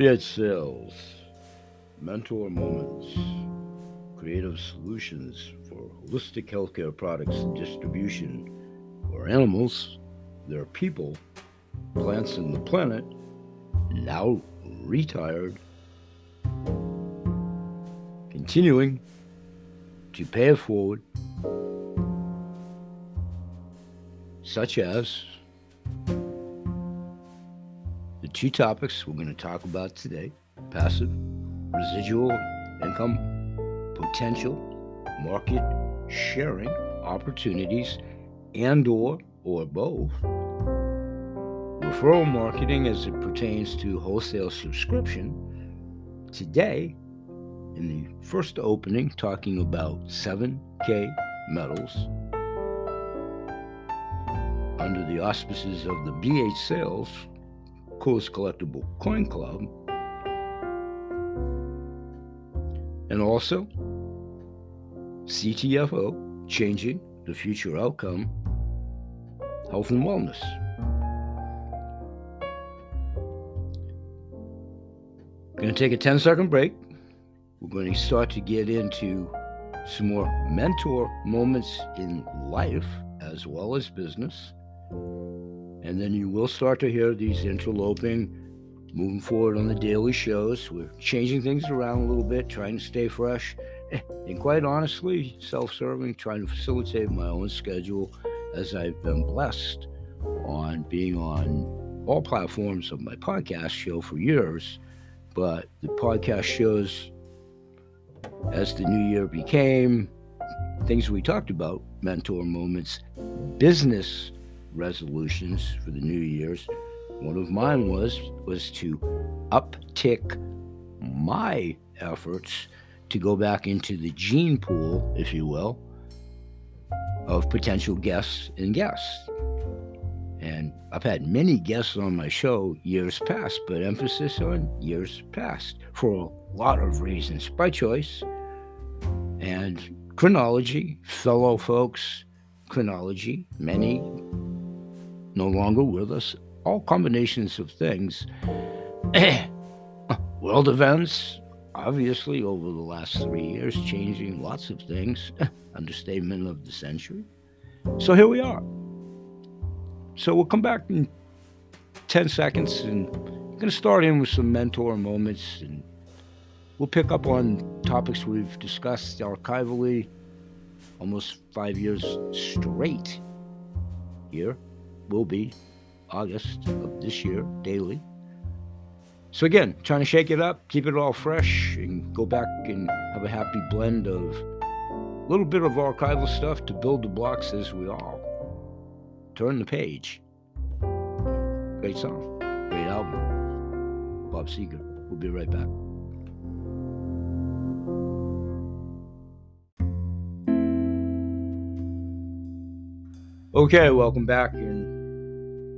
BH Sales, Mentor Moments, creative solutions for holistic healthcare products distribution for animals, their people, plants, and the planet, now retired. Continuing to pay it forward, such as the two topics we're going to talk about today: passive, residual income, potential, market sharing opportunities, and or both. Referral marketing as it pertains to wholesale subscription. Today, in the first opening, talking about 7K metals under the auspices of the BH Sales Coolest Collectible Coin Club, and also CTFO, Changing the Future Outcome, Health and Wellness. Going to take a 10-second break. We're going to start to get into some more mentor moments in life as well as business. And then you will start to hear these interloping, moving forward on the daily shows. We're changing things around a little bit, trying to stay fresh, and quite honestly, self-serving, trying to facilitate my own schedule, as I've been blessed on being on all platforms of my podcast show for years. But the podcast shows, as the new year became, things we talked about, mentor moments, business resolutions for the new year's. One of mine was to uptick my efforts to go back into the gene pool, if you will, of potential guests and guests. And I've had many guests on my show years past, but emphasis on years past for a lot of reasons, by choice and chronology, fellow folks, chronology, many no longer with us, all combinations of things, world events, obviously over the last 3 years, changing lots of things, understatement of the century. So here we are. So we'll come back in 10 seconds, and I'm going to start in with some mentor moments, and we'll pick up on topics we've discussed archivally almost 5 years straight here. Will be August of this year, daily. So again, trying to shake it up, keep it all fresh, and go back and have a happy blend of a little bit of archival stuff to build the blocks as we all turn the page. Great song, great album, Bob Seger. We'll be right back. Okay, welcome back.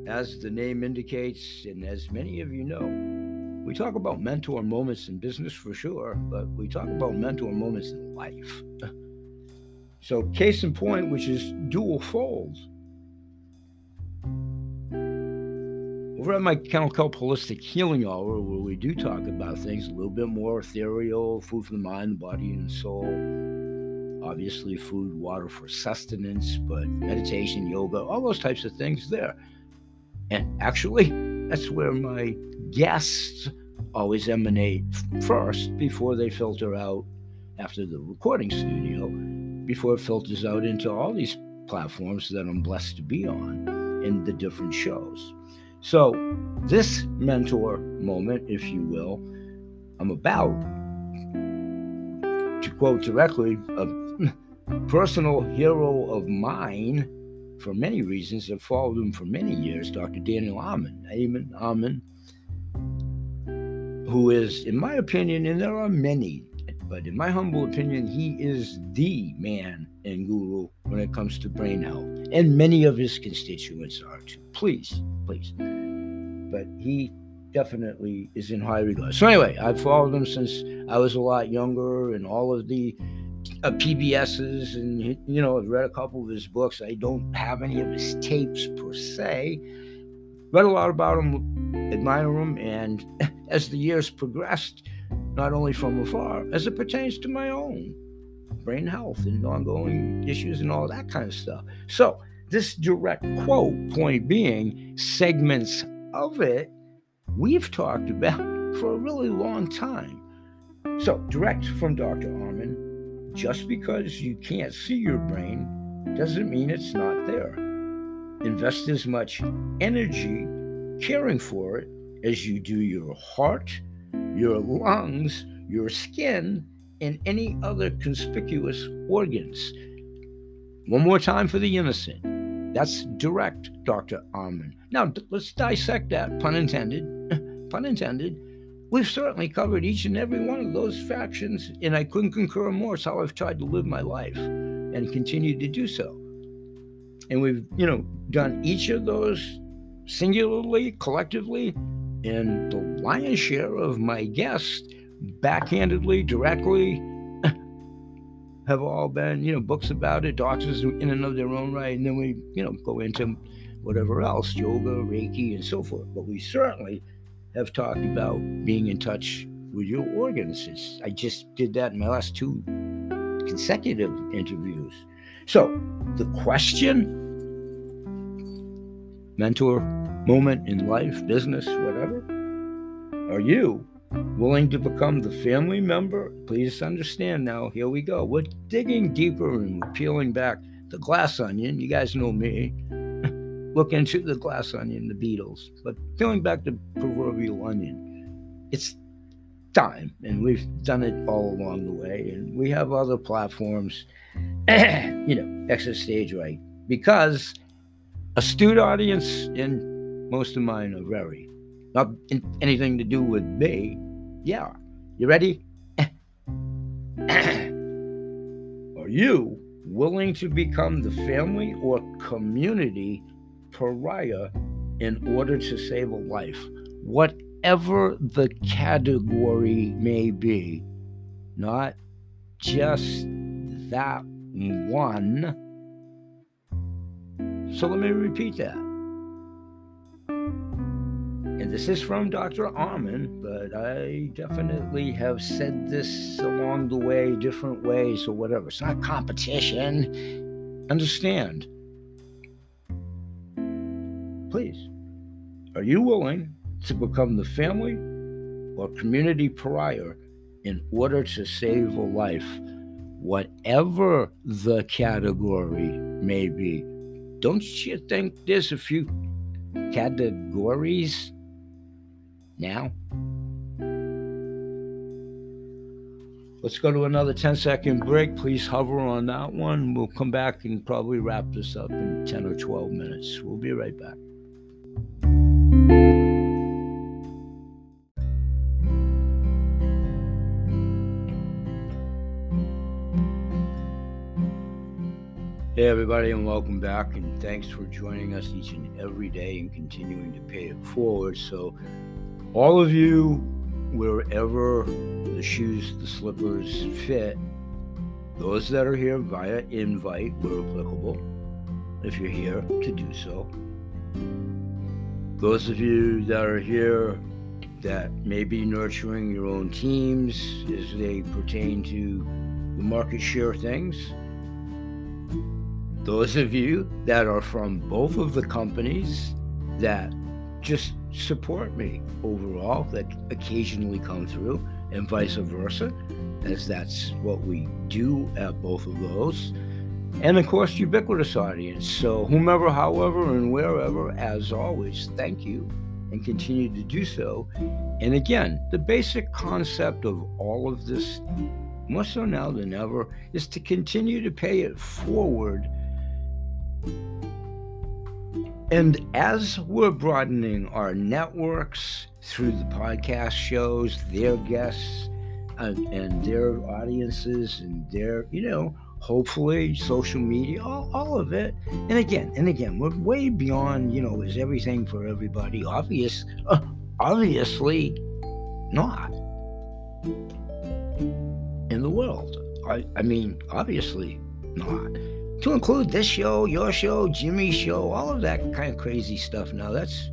As the name indicates, and as many of you know, we talk about mentor moments in business for sure, but we talk about mentor moments in life. So case in point, which is dual fold. Over at my Kennel Kelp Holistic Healing Hour, where we do talk about things a little bit more ethereal, food for the mind, the body, and soul. Obviously food, water for sustenance, but meditation, yoga, all those types of things there. And actually, that's where my guests always emanate first before they filter out after the recording studio, before it filters out into all these platforms that I'm blessed to be on in the different shows. So this mentor moment, if you will, I'm about to quote directly a personal hero of mine for many reasons. I've followed him for many years, Dr. Daniel Amen, who is, in my opinion, and there are many, but in my humble opinion, he is the man and guru when it comes to brain health. And many of his constituents are too. Please. But he definitely is in high regard. So anyway, I've followed him since I was a lot younger, and all of the PBSs, and I've read a couple of his books. I don't have any of his tapes per se. Read a lot about him, admire him, and as the years progressed, not only from afar, as it pertains to my own brain health and ongoing issues and all that kind of stuff. So this direct quote, point being, segments of it we've talked about for a really long time. So direct from Dr. Amen, just because you can't see your brain doesn't mean it's not there. Invest as much energy caring for it as you do your heart, your lungs, your skin, and any other conspicuous organs. One more time for the innocent. That's direct, Dr. Amen. Now, let's dissect that, pun intended. Pun intended. We've certainly covered each and every one of those factions, and I couldn't concur more. It's how I've tried to live my life and continue to do so. And we've, done each of those singularly, collectively, and the lion's share of my guests, backhandedly, directly, have all been, books about it, doctors in and of their own right, and then we, go into whatever else, yoga, Reiki, and so forth. But we certainly have talked about being in touch with your organs. I just did that in my last two consecutive interviews. So the question, mentor, moment in life, business, whatever, are you willing to become the family member? Please understand now, here we go. We're digging deeper and peeling back the glass onion. You guys know me. Look into the glass onion, the Beatles. But peeling back the proverbial onion, it's time. And we've done it all along the way. And we have other platforms, extra stage right. Because astute audience, and most of mine are very, not anything to do with me. Yeah. You ready? Are you willing to become the family or community pariah in order to save a life? Whatever the category may be, not just that one. So let me repeat that. And this is from Dr. Amen, but I definitely have said this along the way, different ways or whatever. It's not competition. Understand. Please. Are you willing to become the family or community pariah in order to save a life? Whatever the category may be. Don't you think there's a few categories now? Let's go to another 10-second break. Please hover on that one. We'll come back and probably wrap this up in 10 or 12 minutes. We'll be right back. Hey everybody, and welcome back, and thanks for joining us each and every day and continuing to pay it forward. So all of you, wherever the shoes, the slippers fit, those that are here via invite where applicable, if you're here to do so, those of you that are here that may be nurturing your own teams as they pertain to the market share things, those of you that are from both of the companies that just support me overall, that occasionally come through, and vice versa, as that's what we do at both of those. And of course, ubiquitous audience. So whomever, however, and wherever, as always, thank you and continue to do so. And again, the basic concept of all of this, more so now than ever, is to continue to pay it forward. And as we're broadening our networks through the podcast shows, their guests and their audiences and their, hopefully social media, all of it. And again, we're way beyond, is everything for everybody obvious? Obviously not in the world. I mean, obviously not. To include this show, your show, Jimmy's show, all of that kind of crazy stuff. Now, that's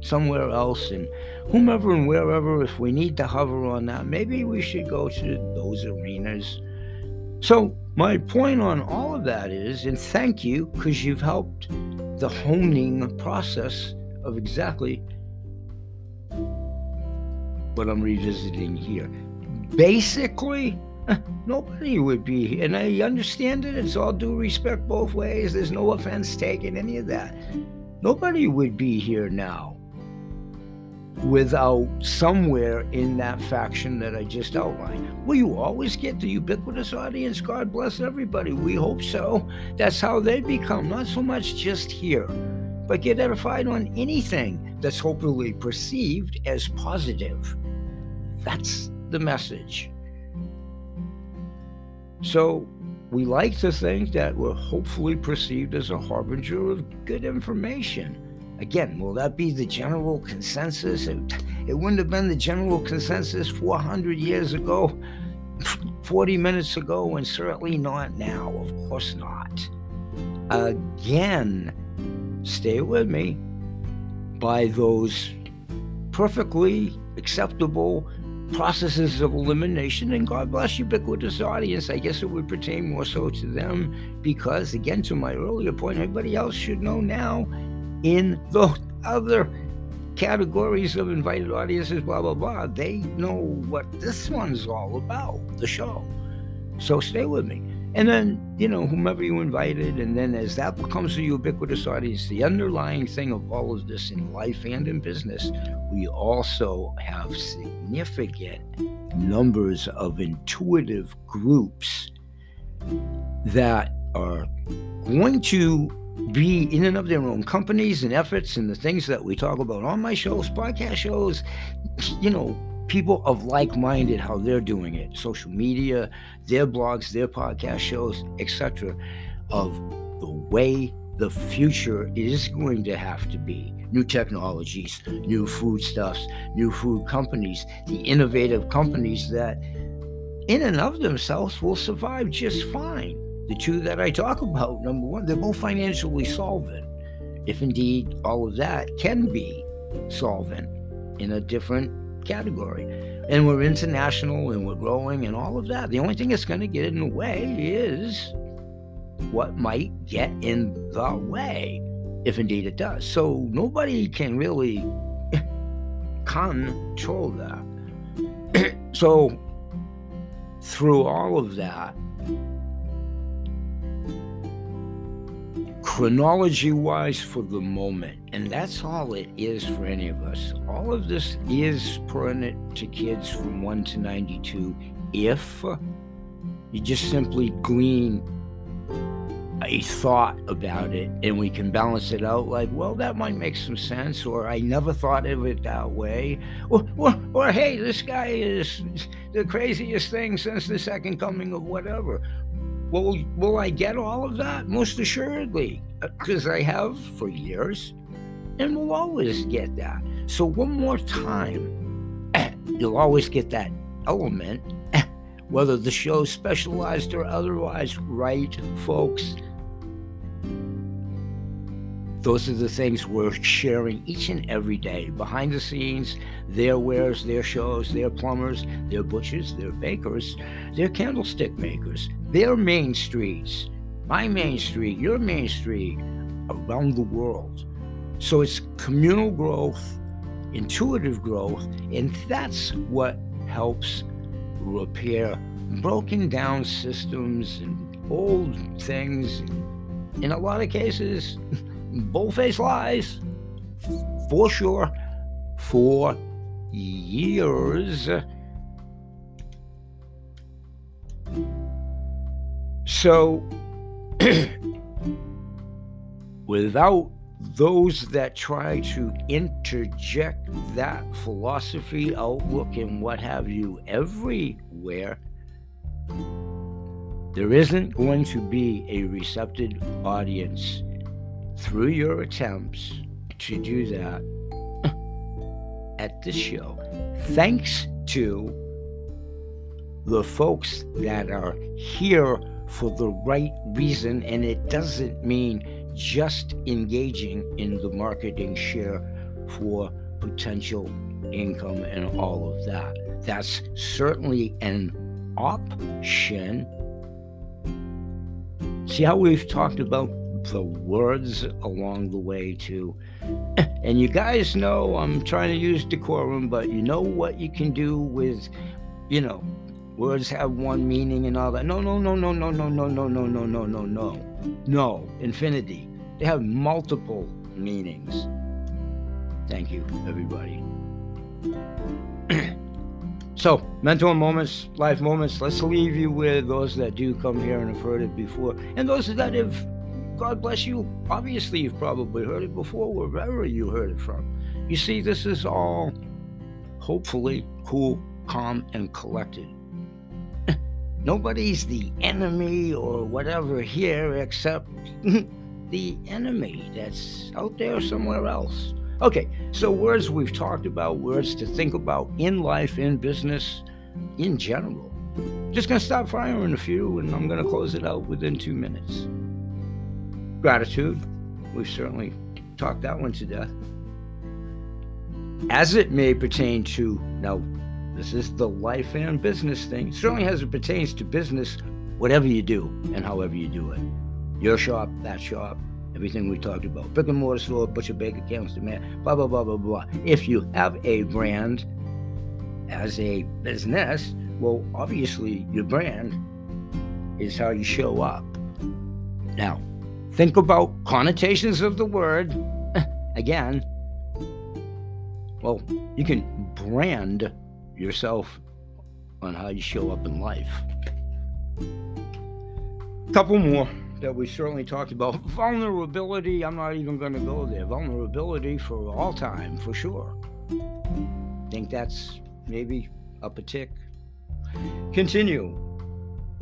somewhere else and whomever and wherever, if we need to hover on that, maybe we should go to those arenas. So my point on all of that is, and thank you, because you've helped the honing process of exactly what I'm revisiting here. Basically, nobody would be, and I understand it, it's all due respect both ways, there's no offense taken, any of that. Nobody would be here now without somewhere in that faction that I just outlined. Will you always get the ubiquitous audience? God bless everybody. We hope so. That's how they become. Not so much just here, but get edified on anything that's hopefully perceived as positive. That's the message. So we like to think that we're hopefully perceived as a harbinger of good information. Again, will that be the general consensus? It wouldn't have been the general consensus 400 years ago, 40 minutes ago, and certainly not now. Of course not. Again, stay with me, by those perfectly acceptable processes of elimination, and God bless ubiquitous audience, I guess it would pertain more so to them, because again, to my earlier point, everybody else should know now. In the other categories of invited audiences, blah, blah, blah, they know what this one's all about, the show. So stay with me. And then, you know, whomever you invited, and then as that becomes a ubiquitous audience, the underlying thing of all of this in life and in business, we also have significant numbers of intuitive groups that are going to be in and of their own companies and efforts and the things that we talk about on my shows, podcast shows, you know, people of like-minded, how they're doing it, social media, their blogs, their podcast shows, etc., of the way the future is going to have to be. New technologies, new foodstuffs, new food companies, the innovative companies that in and of themselves will survive just fine. The two that I talk about, number one, they're both financially solvent, if indeed all of that can be solvent in a different category. And we're international and we're growing and all of that. The only thing that's going to get in the way is what might get in the way, if indeed it does. So nobody can really control that. So through all of that, chronology-wise for the moment, and that's all it is for any of us. All of this is pertinent to kids from 1 to 92 if you just simply glean a thought about it, and we can balance it out like, well, that might make some sense, or I never thought of it that way, or hey, this guy is the craziest thing since the second coming of whatever. Well, will I get all of that? Most assuredly, because I have for years, and will always get that. So one more time, you'll always get that element, whether the show's specialized or otherwise, right, folks? Those are the things we're sharing each and every day. Behind the scenes, their wares, their shows, their plumbers, their butchers, their bakers, their candlestick makers, their main streets, my main street, your main street, around the world. So it's communal growth, intuitive growth, and that's what helps repair broken down systems and old things. In a lot of cases, bullface lies, for sure, for years. So, without those that try to interject that philosophy, outlook, and what have you everywhere, there isn't going to be a receptive audience. Through your attempts to do that at this show, thanks to the folks that are here for the right reason, and it doesn't mean just engaging in the marketing share for potential income and all of that. That's certainly an option. See how we've talked about the words along the way too. And you guys know I'm trying to use decorum, but you know what you can do with, you know, words have one meaning and all that. No, infinity. They have multiple meanings. Thank you, everybody. So, mentor moments, life moments, let's leave you with those that do come here and have heard it before. And those that have, God bless you, obviously you've probably heard it before, wherever you heard it from. You see, this is all hopefully cool, calm, and collected. Nobody's the enemy or whatever here except the enemy that's out there somewhere else. Okay, so words we've talked about, words to think about in life, in business, in general. Just going to stop firing a few, and I'm going to close it out within 2 minutes. Gratitude. We've certainly talked that one to death. As it may pertain to, now, this is the life and business thing. Certainly as it pertains to business, whatever you do and however you do it. Your shop, that shop. Everything we talked about, brick and mortar store, butcher, baker, chemist, man, blah, blah, blah, blah, blah. If you have a brand as a business, well, obviously your brand is how you show up. Now, think about connotations of the word. Again, well, you can brand yourself on how you show up in life. Couple more that we certainly talked about. Vulnerability, I'm not even going to go there. Vulnerability for all time, for sure. Think that's maybe up a tick. Continue.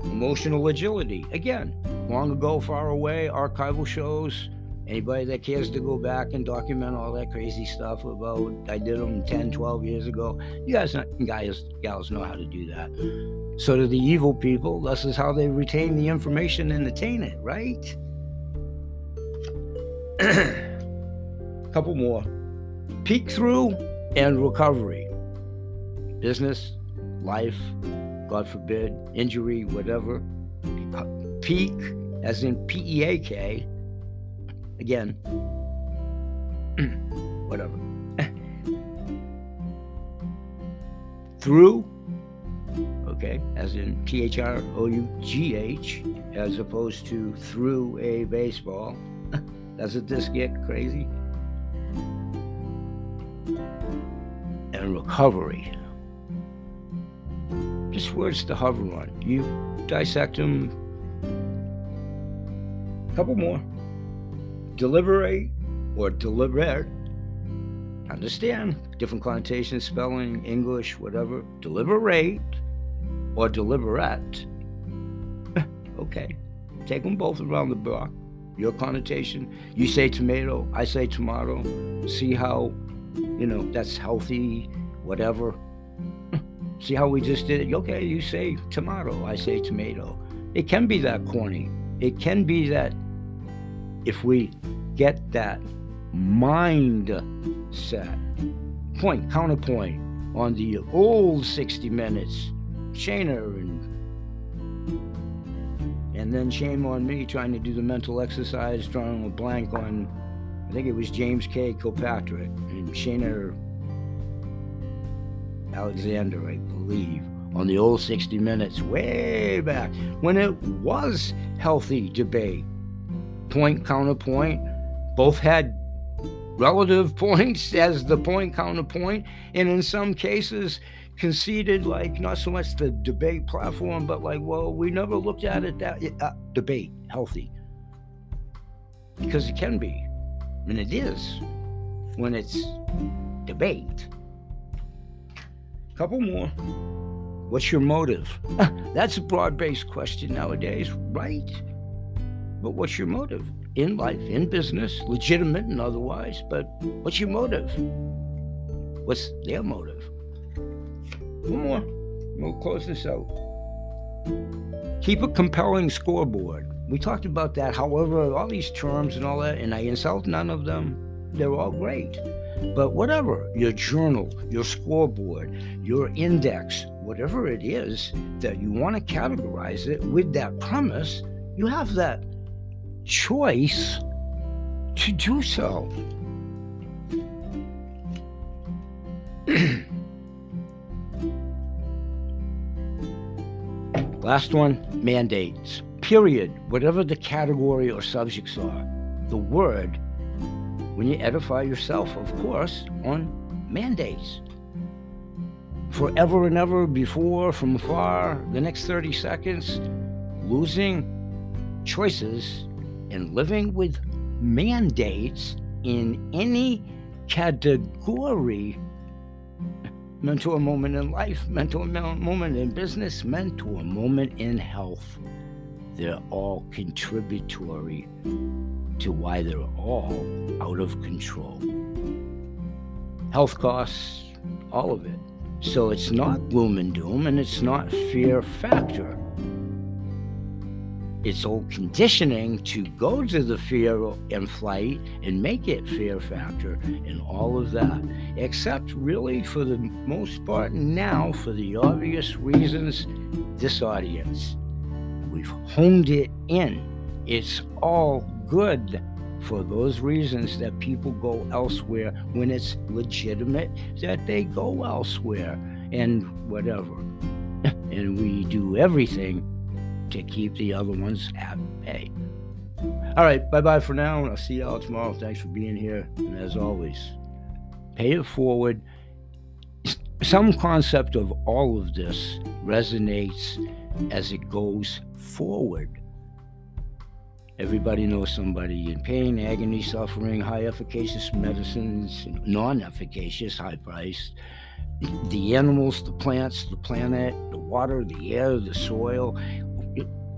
Emotional agility. Again, long ago, far away, archival shows. Anybody that cares to go back and document all that crazy stuff about, I did them 10, 12 years ago. You guys, gals know how to do that. So do the evil people. This is how they retain the information and attain it, right? Couple more. Peek through and recovery. Business, life, God forbid, injury, whatever. Peek, as in P-E-A-K, again, whatever. Through, okay, as in T-H-R-O-U-G-H, as opposed to through a baseball. Doesn't this get crazy? And recovery. Just words to hover on. You dissect them. Couple more. Deliberate or deliberate. Understand different connotations, spelling, English, whatever. Deliberate or deliberate. Okay, take them both around the block. Your connotation. You say tomato, I say tomato. See how, you know, that's healthy, whatever. See how we just did it? Okay, you say tomato, I say tomato. It can be that corny. It can be that. If we get that mindset, point, counterpoint on the old 60 Minutes, Shana, and then shame on me trying to do the mental exercise, drawing a blank on, I think it was James K. Kilpatrick and Shana Alexander, I believe, on the old 60 Minutes way back when it was healthy debate. Point, counterpoint, both had relative points as the point, counterpoint, and in some cases conceded, like, not so much the debate platform, but like, well, we never looked at it that debate healthy, because it can be, and it is when it's debate. Couple more. What's your motive? That's a broad-based question nowadays, right? But what's your motive? In life, in business, legitimate and otherwise, but what's your motive? What's their motive? One more. We'll close this out. Keep a compelling scoreboard. We talked about that. However, all these terms and all that, and I insult none of them. They're all great. But whatever, your journal, your scoreboard, your index, whatever it is that you want to categorize it with that premise, you have that choice to do so. Last one, mandates. Period. Whatever the category or subjects are, the word, when you edify yourself, of course, on mandates. Forever and ever, before, from afar, the next 30 seconds, losing choices and living with mandates in any category. Mentor moment in life, mentor moment in business, mentor moment in health. They're all contributory to why they're all out of control. Health costs, all of it. So it's not gloom and doom, and it's not fear factor. It's old conditioning to go to the fear and flight and make it fear factor and all of that. Except really, for the most part now, for the obvious reasons, this audience, we've honed it in. It's all good for those reasons that people go elsewhere when it's legitimate that they go elsewhere and whatever. And we do everything to keep the other ones at bay. All right, bye-bye for now, and I'll see y'all tomorrow. Thanks for being here. And as always, pay it forward. Some concept of all of this resonates as it goes forward. Everybody knows somebody in pain, agony, suffering, high efficacious medicines, non-efficacious, high priced. The animals, the plants, the planet, the water, the air, the soil.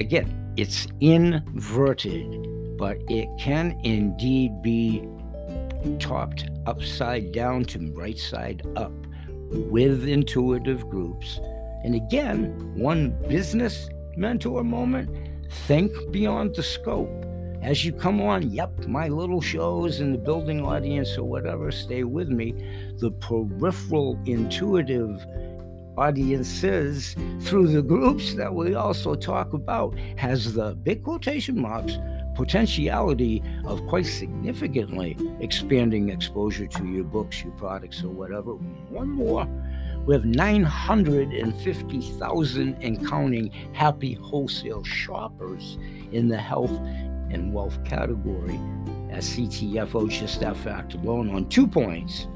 Again, it's inverted, but it can indeed be topped upside down to right side up with intuitive groups. And again, one business mentor moment, think beyond the scope. As you come on, yep, my little shows and the building audience or whatever, stay with me, the peripheral intuitive audiences through the groups that we also talk about has the big quotation marks potentiality of quite significantly expanding exposure to your books, your products, or whatever. One more. We have 950,000 and counting happy wholesale shoppers in the health and wealth category at CTFO, just that fact alone on 2 points.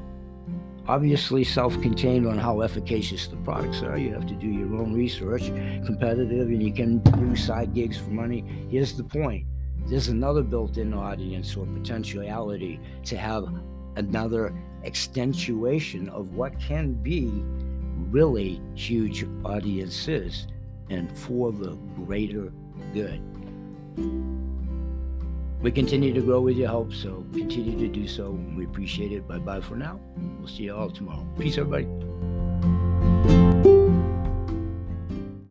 Obviously self-contained on how efficacious the products are. You have to do your own research, competitive, and you can do side gigs for money. Here's the point. There's another built-in audience or potentiality to have another extenuation of what can be really huge audiences and for the greater good. We continue to grow with your help, so continue to do so. We appreciate it. Bye-bye for now. We'll see you all tomorrow. Peace, everybody.